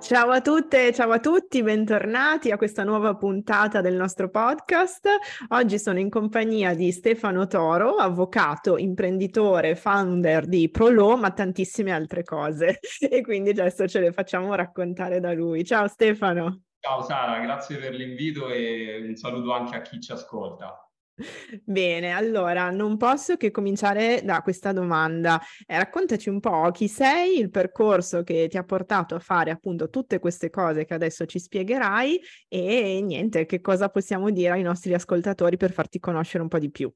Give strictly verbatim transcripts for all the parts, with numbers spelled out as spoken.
Ciao a tutte e ciao a tutti, bentornati a questa nuova puntata del nostro podcast. Oggi sono in compagnia di Stefano Toro, avvocato, imprenditore, founder di Prolaw, ma tantissime altre cose. E quindi adesso ce le facciamo raccontare da lui. Ciao Stefano. Ciao Sara, grazie per l'invito e un saluto anche a chi ci ascolta. Bene, allora non posso che cominciare da questa domanda. Eh, raccontaci un po' chi sei, il percorso che ti ha portato a fare appunto tutte queste cose che adesso ci spiegherai e niente, che cosa possiamo dire ai nostri ascoltatori per farti conoscere un po' di più.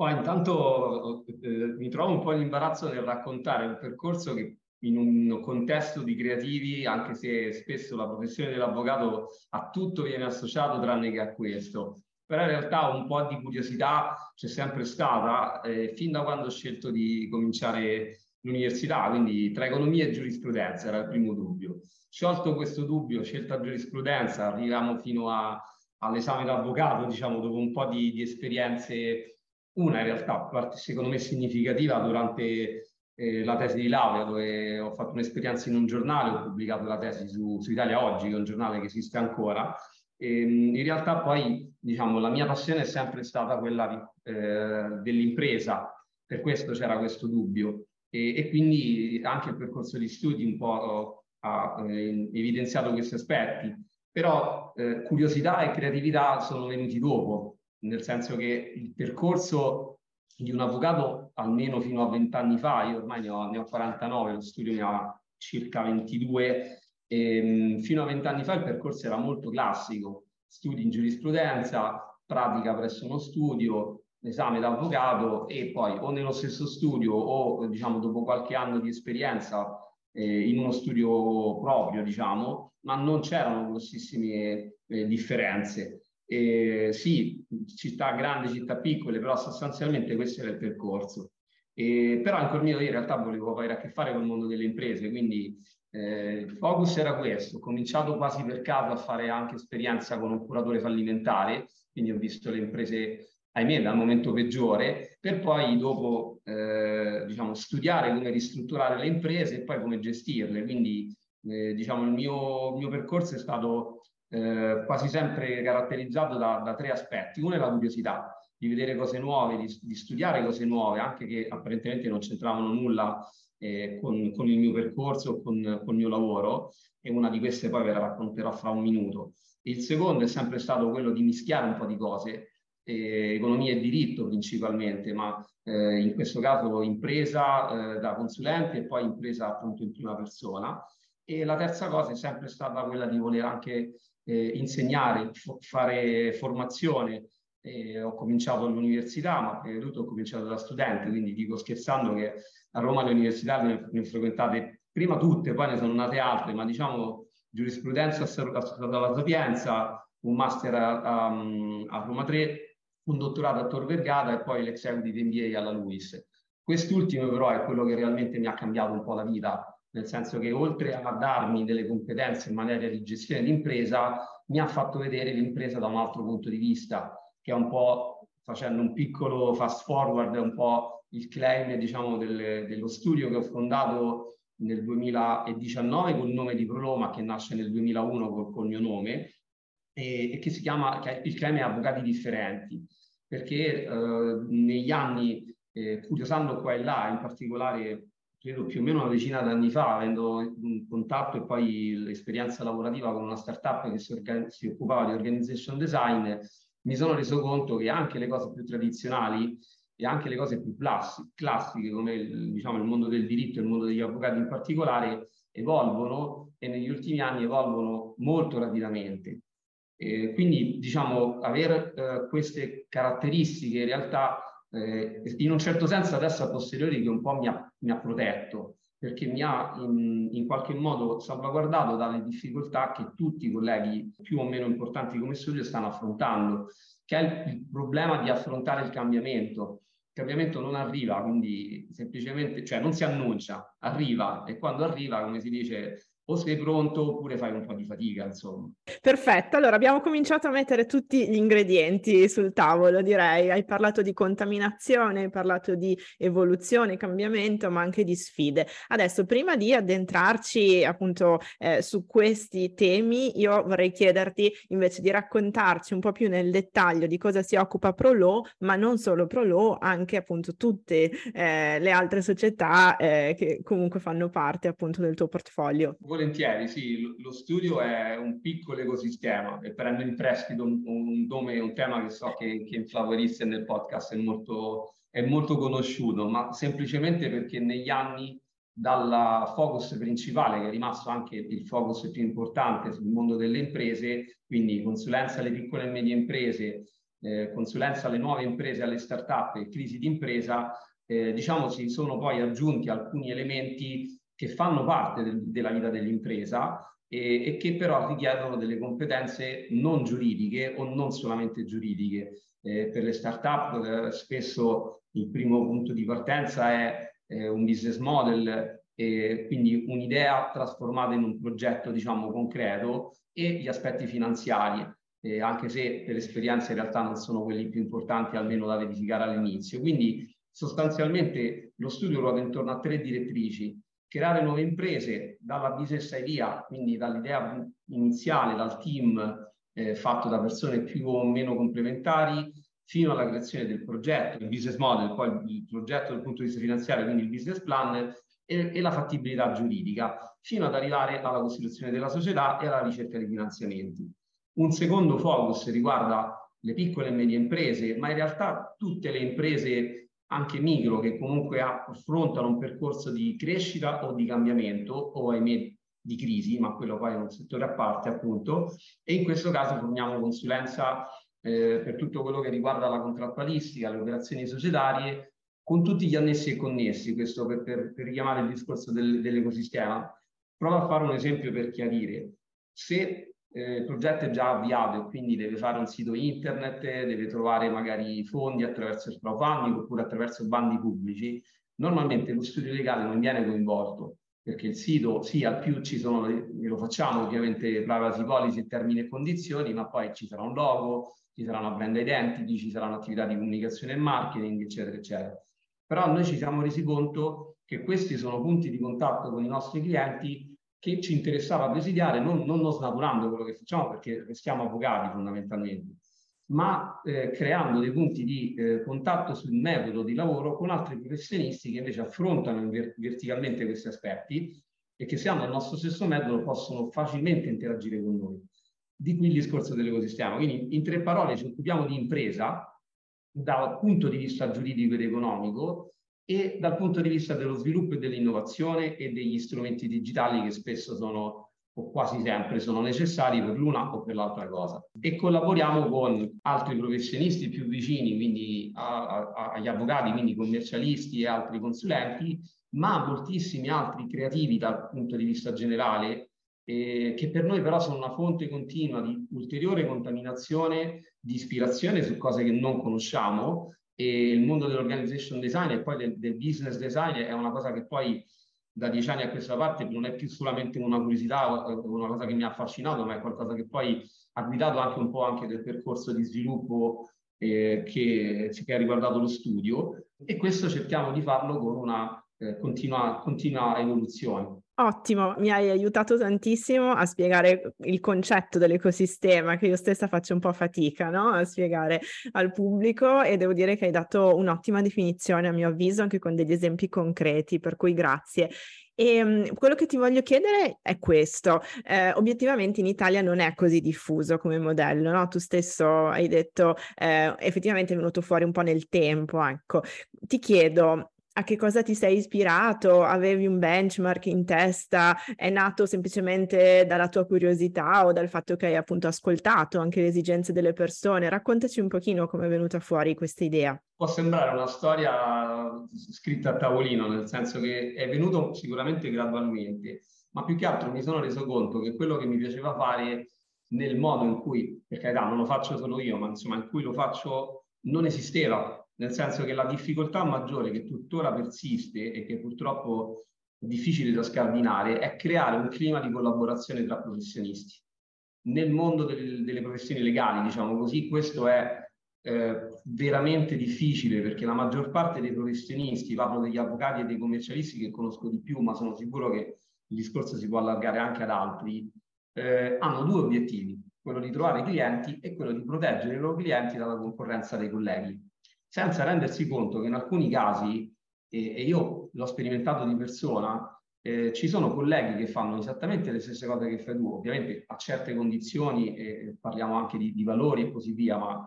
Oh, intanto eh, mi trovo un po' in imbarazzo nel raccontare un percorso che in un contesto di creativi, anche se spesso la professione dell'avvocato a tutto viene associato tranne che a questo. Però in realtà un po' di curiosità c'è sempre stata eh, fin da quando ho scelto di cominciare l'università, quindi tra economia e giurisprudenza era il primo dubbio. Sciolto questo dubbio, scelta giurisprudenza, arriviamo fino a, all'esame d'avvocato, diciamo, dopo un po' di, di esperienze, una in realtà secondo me significativa durante eh, la tesi di laurea, dove ho fatto un'esperienza in un giornale, ho pubblicato la tesi su, su Italia Oggi, che è un giornale che esiste ancora. In realtà poi, diciamo, la mia passione è sempre stata quella eh, dell'impresa, per questo c'era questo dubbio e, e quindi anche il percorso di studi un po' ha eh, evidenziato questi aspetti, però eh, curiosità e creatività sono venuti dopo, nel senso che il percorso di un avvocato, almeno fino a vent'anni fa, io ormai ne ho, ne ho quarantanove, lo studio ne ha circa ventidue. E fino a vent'anni fa il percorso era molto classico, studi in giurisprudenza, pratica presso uno studio, esame d'avvocato e poi o nello stesso studio o diciamo dopo qualche anno di esperienza eh, in uno studio proprio, diciamo, ma non c'erano grossissime eh, differenze. E, sì, città grandi, città piccole, però sostanzialmente questo era il percorso. E, però ancora mio io in realtà volevo avere a che fare con il mondo delle imprese, quindi Eh, il focus era questo, ho cominciato quasi per caso a fare anche esperienza con un curatore fallimentare, quindi ho visto le imprese, ahimè, dal momento peggiore, per poi dopo eh, diciamo, studiare come ristrutturare le imprese e poi come gestirle, quindi eh, diciamo, il mio, il mio percorso è stato eh, quasi sempre caratterizzato da, da tre aspetti. Uno è la curiosità, di vedere cose nuove, di, di studiare cose nuove, anche che apparentemente non c'entravano nulla Eh, con, con il mio percorso, con, con il mio lavoro, e una di queste poi ve la racconterò fra un minuto. Il secondo è sempre stato quello di mischiare un po' di cose, eh, economia e diritto principalmente, ma eh, in questo caso impresa eh, da consulente e poi impresa appunto in prima persona. E la terza cosa è sempre stata quella di voler anche eh, insegnare, f- fare formazione. Eh, ho cominciato all'università, ma prima di tutto ho cominciato da studente, quindi dico scherzando che a Roma le università ne, ne frequentate prima tutte, poi ne sono nate altre, ma diciamo giurisprudenza alla Sapienza, un master a, um, a Roma tre, un dottorato a Tor Vergata e poi l'executive M B A alla Luiss. Quest'ultimo però è quello che realmente mi ha cambiato un po' la vita, nel senso che oltre a darmi delle competenze in materia di gestione d'impresa, mi ha fatto vedere l'impresa da un altro punto di vista, che è un po', facendo un piccolo fast forward, è un po' il claim, diciamo, del, dello studio che ho fondato nel duemiladiciannove col nome di Prolaw, ma che nasce nel duemilauno col, col mio nome, e, e che si chiama, che il claim è Avvocati Differenti, perché eh, negli anni, eh, curiosando qua e là, in particolare credo più o meno una decina d'anni fa, avendo un contatto e poi l'esperienza lavorativa con una startup che si, organ- si occupava di organization design, mi sono reso conto che anche le cose più tradizionali e anche le cose più classiche, come il, diciamo, il mondo del diritto e il mondo degli avvocati in particolare, evolvono e negli ultimi anni evolvono molto rapidamente. Eh, quindi diciamo avere eh, queste caratteristiche in realtà eh, in un certo senso adesso a posteriori che un po' mi ha, mi ha protetto, perché mi ha in, in qualche modo salvaguardato dalle difficoltà che tutti i colleghi più o meno importanti come studio stanno affrontando, che è il, il problema di affrontare il cambiamento. Il cambiamento non arriva, quindi semplicemente, cioè non si annuncia, arriva, e quando arriva, come si dice, o sei pronto oppure fai un po' di fatica, insomma. Perfetto, allora abbiamo cominciato a mettere tutti gli ingredienti sul tavolo, direi. Hai parlato di contaminazione, hai parlato di evoluzione, cambiamento, ma anche di sfide. Adesso, prima di addentrarci appunto eh, su questi temi, io vorrei chiederti invece di raccontarci un po' più nel dettaglio di cosa si occupa Prolaw, ma non solo Prolaw, anche appunto tutte eh, le altre società eh, che comunque fanno parte appunto del tuo portfolio. Volentieri, sì, lo studio è un piccolo ecosistema e prendo in prestito un, un nome, un tema che so che, che in Flowerista e nel podcast è molto, è molto conosciuto, ma semplicemente perché negli anni dal focus principale, che è rimasto anche il focus più importante sul mondo delle imprese, quindi consulenza alle piccole e medie imprese, eh, consulenza alle nuove imprese, alle start-up e crisi d'impresa, eh, diciamo si sono poi aggiunti alcuni elementi che fanno parte del, della vita dell'impresa e, e che però richiedono delle competenze non giuridiche o non solamente giuridiche. Eh, per le start-up eh, spesso il primo punto di partenza è eh, un business model, eh, quindi un'idea trasformata in un progetto diciamo concreto, e gli aspetti finanziari, eh, anche se per esperienza in realtà non sono quelli più importanti, almeno da verificare all'inizio. Quindi sostanzialmente lo studio ruota intorno a tre direttrici: creare nuove imprese dalla business idea, quindi dall'idea iniziale, dal team eh, fatto da persone più o meno complementari, fino alla creazione del progetto, il business model, poi il progetto dal punto di vista finanziario, quindi il business plan, e, e la fattibilità giuridica, fino ad arrivare alla costituzione della società e alla ricerca di finanziamenti. Un secondo focus riguarda le piccole e medie imprese, ma in realtà tutte le imprese anche micro, che comunque affrontano un percorso di crescita o di cambiamento o ahimè di crisi, ma quello poi è un settore a parte appunto, e in questo caso forniamo consulenza eh, per tutto quello che riguarda la contrattualistica, le operazioni societarie, con tutti gli annessi e connessi, questo per, per, per richiamare il discorso del, dell'ecosistema. Provo a fare un esempio per chiarire. Se Eh, il progetto è già avviato e quindi deve fare un sito internet, deve trovare magari fondi attraverso il crowdfunding oppure attraverso bandi pubblici, normalmente lo studio legale non viene coinvolto, perché il sito, sì, al più ci sono, e lo facciamo ovviamente, privacy policy, termini e condizioni, ma poi ci sarà un logo, ci sarà una brand identity, ci sarà un'attività di comunicazione e marketing, eccetera, eccetera. Però noi ci siamo resi conto che questi sono punti di contatto con i nostri clienti che ci interessava presidiare, non, non lo snaturando quello che facciamo, perché restiamo avvocati fondamentalmente, ma eh, creando dei punti di eh, contatto sul metodo di lavoro con altri professionisti che invece affrontano verticalmente questi aspetti e che, se hanno il nostro stesso metodo, possono facilmente interagire con noi. Di qui il discorso dell'ecosistema. Quindi, in tre parole, ci occupiamo di impresa dal punto di vista giuridico ed economico, e dal punto di vista dello sviluppo e dell'innovazione e degli strumenti digitali che spesso sono, o quasi sempre, sono necessari per l'una o per l'altra cosa. E collaboriamo con altri professionisti più vicini, quindi a, a, agli avvocati, quindi commercialisti e altri consulenti, ma moltissimi altri creativi dal punto di vista generale, eh, che per noi però sono una fonte continua di ulteriore contaminazione, di ispirazione su cose che non conosciamo. E il mondo dell'organization design e poi del, del business design è una cosa che poi da dieci anni a questa parte non è più solamente una curiosità o una cosa che mi ha affascinato, ma è qualcosa che poi ha guidato anche un po' anche del percorso di sviluppo eh, che, che ha riguardato lo studio, e questo cerchiamo di farlo con una eh, continua, continua evoluzione. Ottimo, mi hai aiutato tantissimo a spiegare il concetto dell'ecosistema, che io stessa faccio un po' fatica, no? A spiegare al pubblico, e devo dire che hai dato un'ottima definizione a mio avviso, anche con degli esempi concreti, per cui grazie. E um, quello che ti voglio chiedere è questo: eh, obiettivamente in Italia non è così diffuso come modello, no? Tu stesso hai detto, eh, effettivamente è venuto fuori un po' nel tempo, ecco. Ti chiedo, a che cosa ti sei ispirato? Avevi un benchmark in testa? È nato semplicemente dalla tua curiosità o dal fatto che hai appunto ascoltato anche le esigenze delle persone? Raccontaci un pochino come è venuta fuori questa idea. Può sembrare una storia scritta a tavolino, nel senso che è venuto sicuramente gradualmente, ma più che altro mi sono reso conto che quello che mi piaceva fare nel modo in cui, per carità, non lo faccio solo io, ma insomma in cui lo faccio non esisteva. Nel senso che la difficoltà maggiore che tuttora persiste e che purtroppo è difficile da scardinare è creare un clima di collaborazione tra professionisti. Nel mondo del, delle professioni legali, diciamo così, questo è eh, veramente difficile, perché la maggior parte dei professionisti, parlo degli avvocati e dei commercialisti che conosco di più, ma sono sicuro che il discorso si può allargare anche ad altri, eh, hanno due obiettivi, quello di trovare clienti e quello di proteggere i loro clienti dalla concorrenza dei colleghi, senza rendersi conto che in alcuni casi, eh, e io l'ho sperimentato di persona, eh, ci sono colleghi che fanno esattamente le stesse cose che fai tu, ovviamente a certe condizioni, eh, parliamo anche di, di valori e così via, ma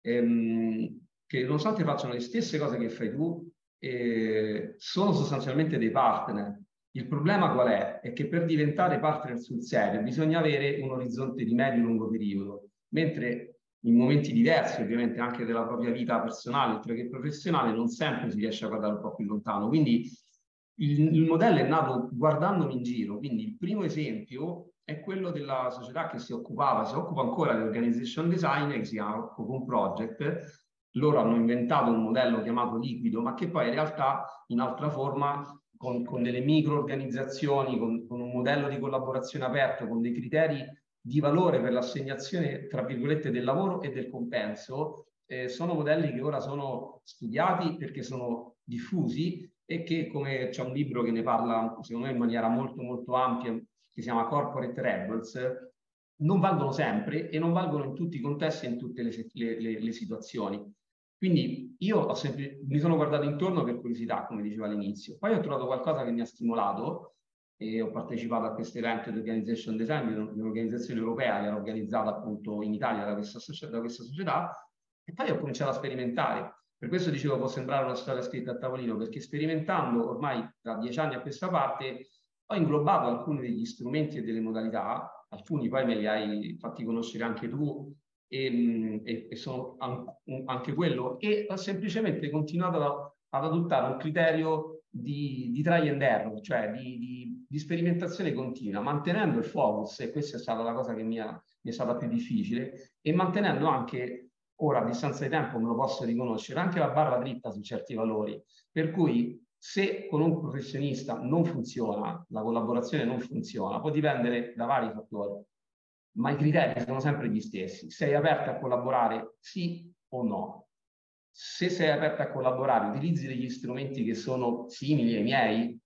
ehm, che nonostante facciano le stesse cose che fai tu, eh, sono sostanzialmente dei partner. Il problema qual è? È che per diventare partner sul serio bisogna avere un orizzonte di medio-lungo periodo, mentre in momenti diversi ovviamente anche della propria vita personale oltre che professionale non sempre si riesce a guardare un po' più lontano, quindi il, il modello è nato guardandomi in giro. Quindi il primo esempio è quello della società che si occupava, si occupa ancora di organization design, che si chiama Open Project. Loro hanno inventato un modello chiamato liquido, ma che poi in realtà in altra forma con, con delle micro organizzazioni, con, con un modello di collaborazione aperto, con dei criteri di valore per l'assegnazione, tra virgolette, del lavoro e del compenso, eh, sono modelli che ora sono studiati perché sono diffusi e che, come c'è un libro che ne parla, secondo me, in maniera molto molto ampia, che si chiama Corporate Rebels, non valgono sempre e non valgono in tutti i contesti e in tutte le, le, le, le situazioni. Quindi io ho sempre, mi sono guardato intorno per curiosità, come dicevo all'inizio. Poi ho trovato qualcosa che mi ha stimolato, e ho partecipato a questo evento di Organization Design di un'organizzazione europea che era organizzata appunto in Italia da questa, da questa società, e poi ho cominciato a sperimentare. Per questo dicevo può sembrare una storia scritta a tavolino, perché sperimentando ormai da dieci anni a questa parte ho inglobato alcuni degli strumenti e delle modalità, alcuni poi me li hai fatti conoscere anche tu e, e, e sono anche quello, e ho semplicemente continuato ad adottare un criterio di, di try and error, cioè di, di, di sperimentazione continua, mantenendo il focus, e questa è stata la cosa che mi, ha, mi è stata più difficile, e mantenendo anche, ora a distanza di tempo me lo posso riconoscere, anche la barra dritta su certi valori, per cui se con un professionista non funziona, la collaborazione non funziona, può dipendere da vari fattori, ma i criteri sono sempre gli stessi: sei aperto a collaborare sì o no? Se sei aperto a collaborare, utilizzi degli strumenti che sono simili ai miei?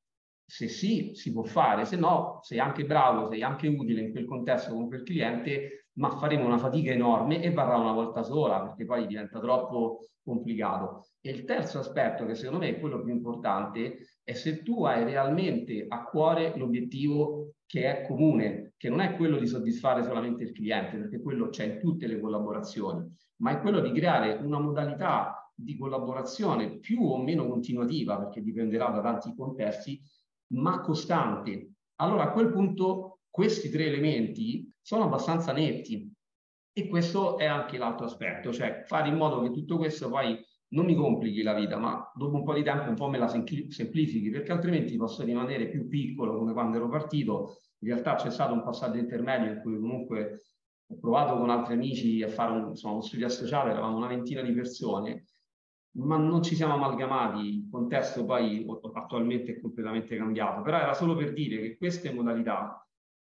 Se sì, si può fare, se no, sei anche bravo, sei anche utile in quel contesto con quel cliente, ma faremo una fatica enorme e varrà una volta sola, perché poi diventa troppo complicato. E il terzo aspetto, che secondo me è quello più importante, è se tu hai realmente a cuore l'obiettivo che è comune, che non è quello di soddisfare solamente il cliente, perché quello c'è in tutte le collaborazioni, ma è quello di creare una modalità di collaborazione più o meno continuativa, perché dipenderà da tanti contesti, ma costante. Allora a quel punto questi tre elementi sono abbastanza netti, e questo è anche l'altro aspetto, cioè fare in modo che tutto questo poi non mi complichi la vita, ma dopo un po' di tempo un po' me la semplifichi, perché altrimenti posso rimanere più piccolo come quando ero partito. In realtà c'è stato un passaggio intermedio in cui comunque ho provato con altri amici a fare un, insomma, uno studio associato, eravamo una ventina di persone, ma non ci siamo amalgamati, il contesto poi attualmente è completamente cambiato, però era solo per dire che queste modalità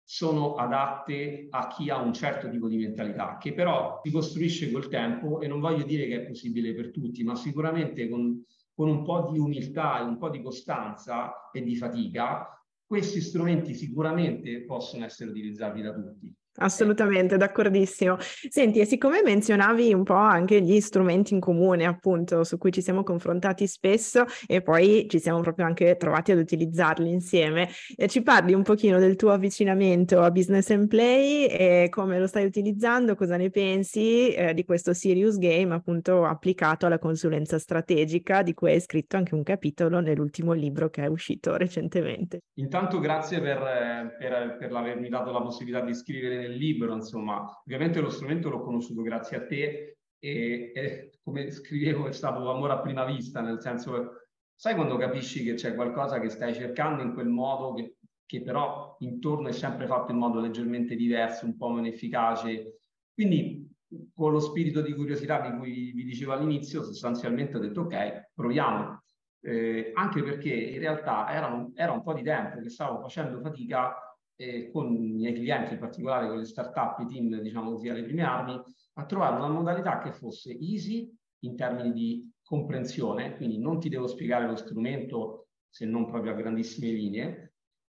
sono adatte a chi ha un certo tipo di mentalità, che però si costruisce col tempo, e non voglio dire che è possibile per tutti, ma sicuramente con, con un po' di umiltà e un po' di costanza e di fatica, questi strumenti sicuramente possono essere utilizzati da tutti. Assolutamente, d'accordissimo. Senti, e siccome menzionavi un po' anche gli strumenti in comune, appunto, su cui ci siamo confrontati spesso e poi ci siamo proprio anche trovati ad utilizzarli insieme, eh, ci parli un pochino del tuo avvicinamento a Business'N'Play e come lo stai utilizzando, cosa ne pensi eh, di questo serious game, appunto, applicato alla consulenza strategica, di cui hai scritto anche un capitolo nell'ultimo libro che è uscito recentemente. Intanto grazie per, per, per avermi dato la possibilità di scrivere nel libro, insomma. Ovviamente lo strumento l'ho conosciuto grazie a te e, e come scrivevo è stato amore a prima vista, nel senso, sai quando capisci che c'è qualcosa che stai cercando in quel modo che, che però intorno è sempre fatto in modo leggermente diverso, un po' meno efficace. Quindi con lo spirito di curiosità di cui vi dicevo all'inizio, sostanzialmente ho detto ok, proviamo, eh, anche perché in realtà era un, era un po' di tempo che stavo facendo fatica Eh, con i miei clienti, in particolare con le start-up, i team, diciamo così, alle prime armi, a trovare una modalità che fosse easy in termini di comprensione, quindi non ti devo spiegare lo strumento se non proprio a grandissime linee,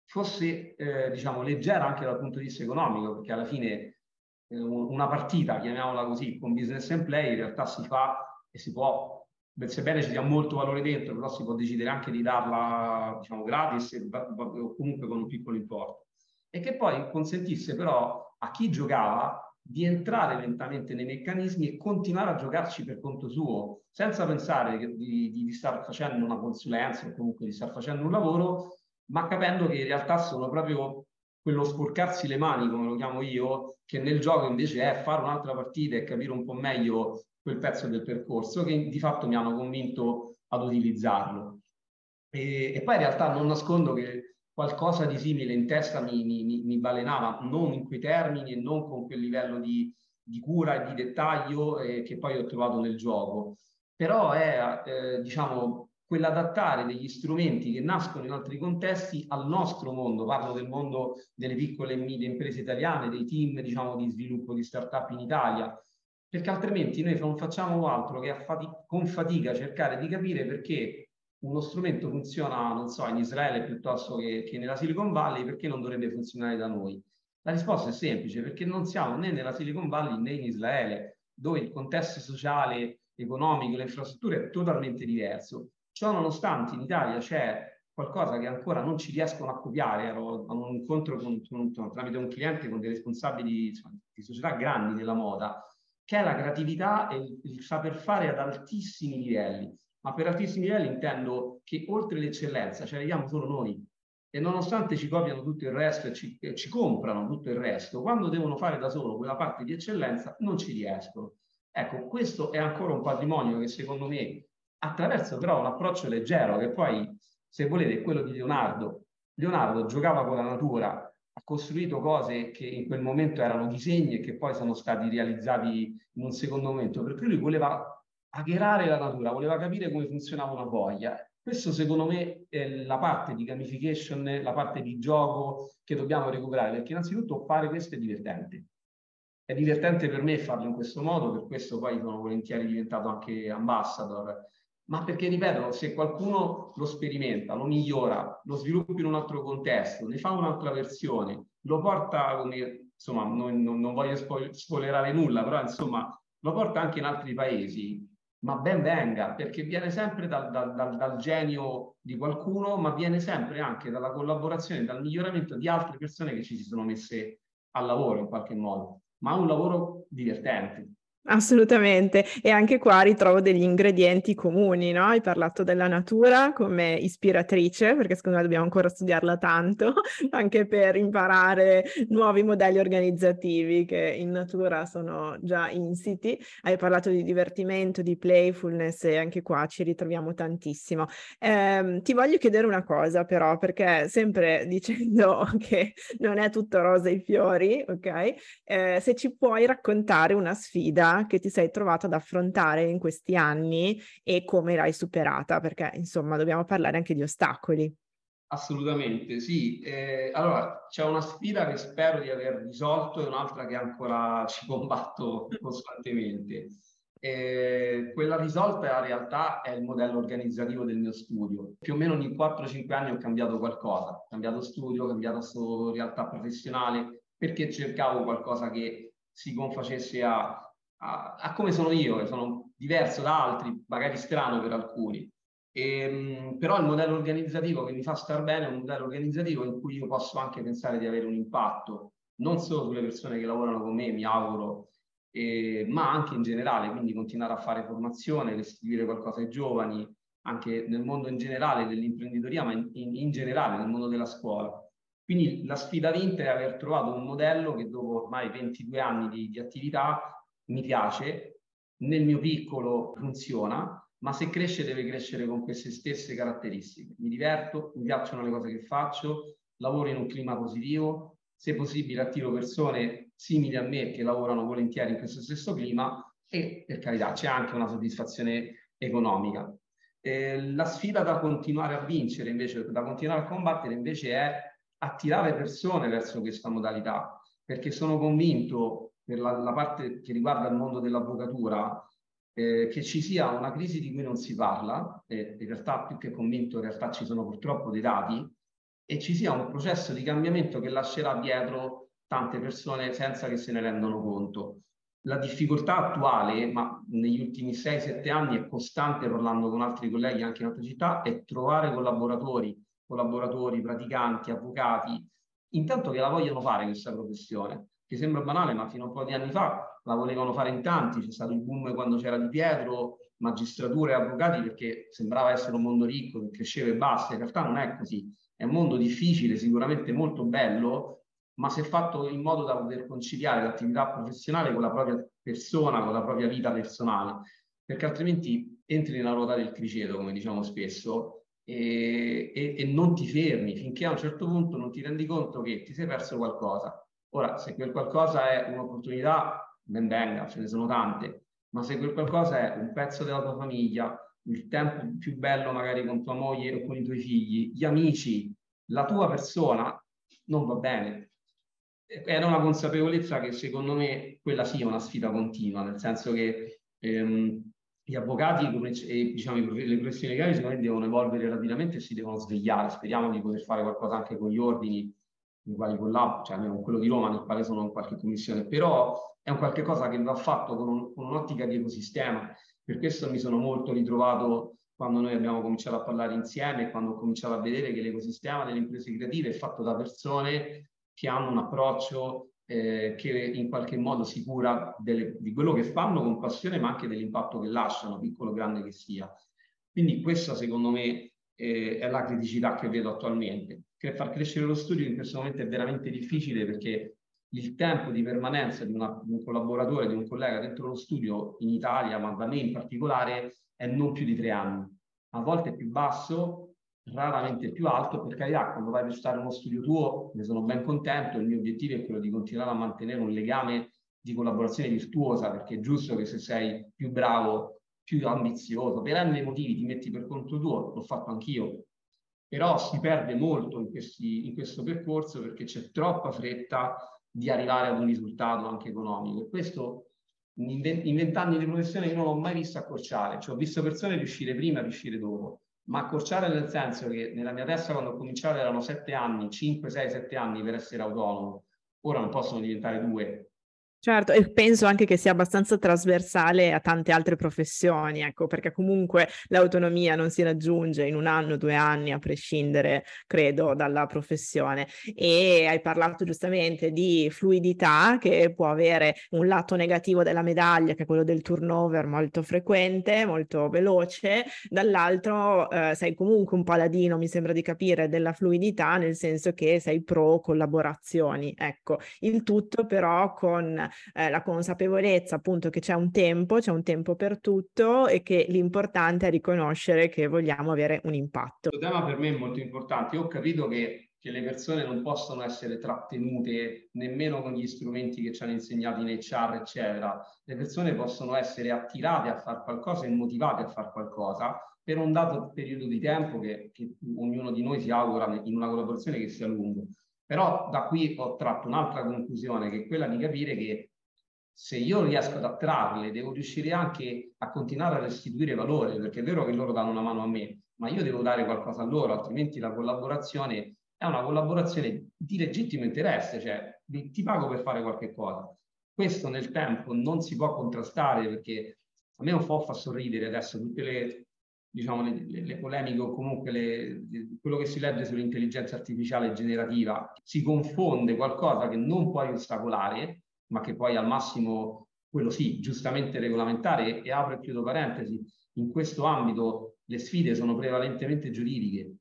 fosse eh, diciamo leggera anche dal punto di vista economico, perché alla fine eh, una partita, chiamiamola così, con Business'N'Play in realtà si fa e si può, sebbene ci sia molto valore dentro, però si può decidere anche di darla, diciamo, gratis o comunque con un piccolo importo, e che poi consentisse però a chi giocava di entrare lentamente nei meccanismi e continuare a giocarci per conto suo, senza pensare di, di, di star facendo una consulenza o comunque di star facendo un lavoro, ma capendo che in realtà sono proprio quello sporcarsi le mani, come lo chiamo io, che nel gioco invece è fare un'altra partita e capire un po' meglio quel pezzo del percorso, che di fatto mi hanno convinto ad utilizzarlo. E, e poi in realtà non nascondo che qualcosa di simile in testa mi, mi, mi balenava, non in quei termini e non con quel livello di, di cura e di dettaglio eh, che poi ho trovato nel gioco. Però è, eh, diciamo, quell'adattare degli strumenti che nascono in altri contesti al nostro mondo. Parlo del mondo delle piccole e medie imprese italiane, dei team, diciamo, di sviluppo di startup in Italia, perché altrimenti noi non facciamo altro che a fatica, con fatica cercare di capire perché uno strumento funziona, non so, in Israele piuttosto che, che nella Silicon Valley, perché non dovrebbe funzionare da noi? La risposta è semplice, perché non siamo né nella Silicon Valley né in Israele, dove il contesto sociale, economico, le infrastrutture è totalmente diverso. Ciò nonostante in Italia c'è qualcosa che ancora non ci riescono a copiare. Ero a un incontro con, con, tramite un cliente con dei responsabili insomma, di società grandi della moda, che è la creatività e il, il saper fare ad altissimi livelli. Ma per altissimi livelli intendo che oltre l'eccellenza ci arriviamo solo noi, e nonostante ci copiano tutto il resto e ci, eh, ci comprano tutto il resto, quando devono fare da solo quella parte di eccellenza non ci riescono. Ecco, questo è ancora un patrimonio che secondo me, attraverso però un approccio leggero, che poi se volete è quello di Leonardo. Leonardo giocava con la natura, ha costruito cose che in quel momento erano disegni e che poi sono stati realizzati in un secondo momento, perché lui voleva hackerare la natura, voleva capire come funzionava una foglia. Questo secondo me è la parte di gamification, la parte di gioco che dobbiamo recuperare, perché innanzitutto fare questo è divertente. È divertente per me farlo in questo modo, per questo poi sono volentieri diventato anche ambassador, ma perché, ripeto, se qualcuno lo sperimenta, lo migliora, lo sviluppa in un altro contesto, ne fa un'altra versione, lo porta, come, insomma, non, non voglio spoilerare nulla, però insomma lo porta anche in altri paesi, ma ben venga, perché viene sempre dal, dal, dal, dal genio di qualcuno, ma viene sempre anche dalla collaborazione, dal miglioramento di altre persone che ci si sono messe al lavoro in qualche modo, ma è un lavoro divertente. Assolutamente, e anche qua ritrovo degli ingredienti comuni, no? Hai parlato della natura come ispiratrice, perché secondo me dobbiamo ancora studiarla tanto, anche per imparare nuovi modelli organizzativi che in natura sono già insiti. Hai parlato di divertimento, di playfulness, e anche qua ci ritroviamo tantissimo. Ehm, ti voglio chiedere una cosa però, perché sempre dicendo che non è tutto rose e fiori, ok? Eh, se ci puoi raccontare una sfida che ti sei trovato ad affrontare in questi anni e come l'hai superata, perché insomma dobbiamo parlare anche di ostacoli. Assolutamente, sì. Eh, allora, c'è una sfida che spero di aver risolto e un'altra che ancora ci combatto costantemente. Eh, quella risolta in realtà è il modello organizzativo del mio studio. Più o meno ogni quattro cinque anni ho cambiato qualcosa, ho cambiato studio, ho cambiato realtà professionale, perché cercavo qualcosa che si confacesse a, a, a come sono io, che sono diverso da altri, magari strano per alcuni. E, però il modello organizzativo che mi fa star bene è un modello organizzativo in cui io posso anche pensare di avere un impatto, non solo sulle persone che lavorano con me, mi auguro, eh, ma anche in generale, quindi continuare a fare formazione, restituire qualcosa ai giovani, anche nel mondo in generale dell'imprenditoria, ma in, in, in generale nel mondo della scuola. Quindi la sfida vinta è aver trovato un modello che dopo ormai ventidue anni di, di attività mi piace, nel mio piccolo funziona, ma se cresce deve crescere con queste stesse caratteristiche. Mi diverto, mi piacciono le cose che faccio, lavoro in un clima positivo, se possibile attiro persone simili a me che lavorano volentieri in questo stesso clima e, per carità, c'è anche una soddisfazione economica. Eh, la sfida da continuare a vincere, invece, da continuare a combattere, invece è attirare persone verso questa modalità, perché sono convinto, per la, la parte che riguarda il mondo dell'avvocatura, Eh, che ci sia una crisi di cui non si parla, eh, in realtà più che convinto in realtà ci sono purtroppo dei dati, e ci sia un processo di cambiamento che lascerà dietro tante persone senza che se ne rendano conto. La difficoltà attuale, ma negli ultimi sei sette anni è costante, parlando con altri colleghi anche in altre città, è trovare collaboratori, collaboratori, praticanti, avvocati, intanto che la vogliono fare questa professione, che sembra banale, ma fino a un po' di anni fa la volevano fare in tanti, c'è stato il boom quando c'era Di Pietro, magistratura e avvocati, perché sembrava essere un mondo ricco che cresceva e basta. In realtà non è così, è un mondo difficile, sicuramente molto bello, ma se fatto in modo da poter conciliare l'attività professionale con la propria persona, con la propria vita personale, perché altrimenti entri nella ruota del criceto, come diciamo spesso, e, e, e non ti fermi, finché a un certo punto non ti rendi conto che ti sei perso qualcosa. Ora, se quel qualcosa è un'opportunità, ben venga, ce ne sono tante, ma se quel qualcosa è un pezzo della tua famiglia, il tempo più bello magari con tua moglie o con i tuoi figli, gli amici, la tua persona, non va bene. Era una consapevolezza che secondo me quella sia una sfida continua, nel senso che ehm, gli avvocati e diciamo, le professioni legali secondo me devono evolvere rapidamente e si devono svegliare. Speriamo di poter fare qualcosa anche con gli ordini, nei quali collaboro, cioè almeno quello di Roma, nel quale sono in qualche commissione, però è un qualche cosa che va fatto con, un, con un'ottica di ecosistema. Per questo mi sono molto ritrovato quando noi abbiamo cominciato a parlare insieme, quando ho cominciato a vedere che l'ecosistema delle imprese creative è fatto da persone che hanno un approccio eh, che in qualche modo si cura delle, di quello che fanno con passione, ma anche dell'impatto che lasciano, piccolo o grande che sia. Quindi questa secondo me eh, è la criticità che vedo attualmente. Che far crescere lo studio in questo momento è veramente difficile, perché il tempo di permanenza di, una, di un collaboratore, di un collega dentro lo studio in Italia, ma da me in particolare, è non più di tre anni. A volte più basso, raramente più alto, per carità, quando vai a visitare uno studio tuo ne sono ben contento, il mio obiettivo è quello di continuare a mantenere un legame di collaborazione virtuosa, perché è giusto che se sei più bravo, più ambizioso, per n motivi ti metti per conto tuo, l'ho fatto anch'io. Però si perde molto in, questi, in questo percorso, perché c'è troppa fretta di arrivare ad un risultato anche economico. E questo in vent'anni di professione io non l'ho mai visto accorciare. Cioè, ho visto persone riuscire prima e riuscire dopo. Ma accorciare nel senso che nella mia testa quando ho cominciato erano sette anni, cinque, sei, sette anni per essere autonomo. Ora non possono diventare due. Certo, e penso anche che sia abbastanza trasversale a tante altre professioni, ecco, perché comunque l'autonomia non si raggiunge in un anno, due anni, a prescindere, credo, dalla professione. E hai parlato giustamente di fluidità, che può avere un lato negativo della medaglia, che è quello del turnover molto frequente, molto veloce, dall'altro eh, sei comunque un paladino, mi sembra di capire, della fluidità, nel senso che sei pro collaborazioni, ecco, il tutto però con Eh, la consapevolezza appunto che c'è un tempo, c'è un tempo per tutto, e che l'importante è riconoscere che vogliamo avere un impatto. Il tema per me è molto importante. Io ho capito che, che le persone non possono essere trattenute nemmeno con gli strumenti che ci hanno insegnato in H R, eccetera. Le persone possono essere attirate a fare qualcosa e motivate a fare qualcosa per un dato periodo di tempo che, che ognuno di noi si augura in una collaborazione che sia lunga. Però da qui ho tratto un'altra conclusione, che è quella di capire che se io riesco ad attrarle, devo riuscire anche a continuare a restituire valore, perché è vero che loro danno una mano a me, ma io devo dare qualcosa a loro, altrimenti la collaborazione è una collaborazione di legittimo interesse, cioè ti pago per fare qualche cosa. Questo nel tempo non si può contrastare, perché a me un po' fa sorridere adesso tutte le, diciamo, le, le, le polemiche, o comunque le, quello che si legge sull'intelligenza artificiale generativa. Si confonde qualcosa che non puoi ostacolare, ma che poi al massimo, quello sì, giustamente regolamentare. E apro e chiudo parentesi, in questo ambito le sfide sono prevalentemente giuridiche,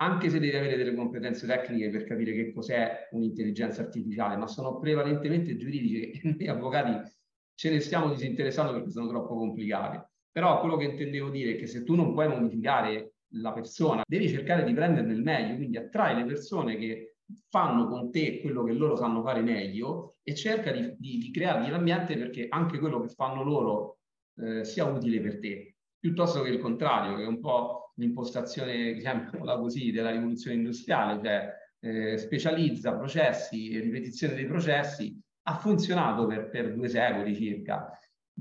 anche se devi avere delle competenze tecniche per capire che cos'è un'intelligenza artificiale, ma sono prevalentemente giuridiche e noi avvocati ce ne stiamo disinteressando perché sono troppo complicate. Però quello che intendevo dire è che se tu non puoi modificare la persona, devi cercare di prenderne il meglio, quindi attrai le persone che fanno con te quello che loro sanno fare meglio e cerca di, di, di creargli l'ambiente perché anche quello che fanno loro eh, sia utile per te, piuttosto che il contrario, che è un po' l'impostazione, chiamiamola così, della rivoluzione industriale, cioè eh, specializza processi e ripetizione dei processi. Ha funzionato per, per due secoli circa,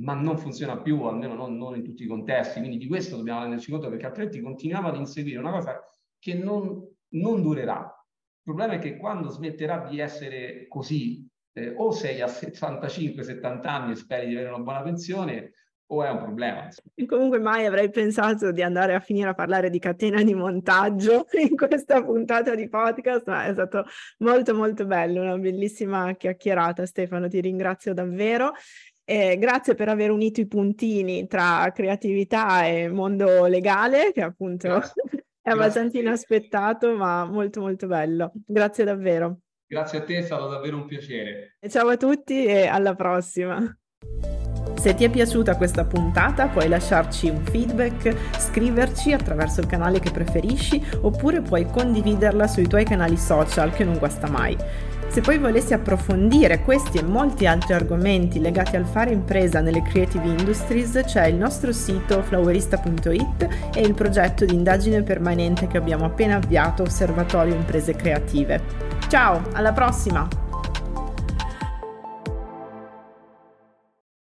ma non funziona più, almeno non, non in tutti i contesti, quindi di questo dobbiamo renderci conto, perché altrimenti continuiamo ad inseguire una cosa che non, non durerà. Il problema è che quando smetterà di essere così, eh, o sei a sessantacinque settanta anni e speri di avere una buona pensione, o è un problema. Comunque mai avrei pensato di andare a finire a parlare di catena di montaggio in questa puntata di podcast, ma è stato molto molto bello, una bellissima chiacchierata. Stefano, ti ringrazio davvero. Eh, grazie per aver unito i puntini tra creatività e mondo legale, che appunto grazie. È abbastanza grazie. Inaspettato, ma molto molto bello. Grazie davvero. Grazie a te, è stato davvero un piacere. E ciao a tutti e alla prossima. Se ti è piaciuta questa puntata puoi lasciarci un feedback, scriverci attraverso il canale che preferisci, oppure puoi condividerla sui tuoi canali social, che non guasta mai. Se poi volessi approfondire questi e molti altri argomenti legati al fare impresa nelle creative industries, c'è il nostro sito flowerista punto it e il progetto di indagine permanente che abbiamo appena avviato, Osservatorio Imprese Creative. Ciao, alla prossima!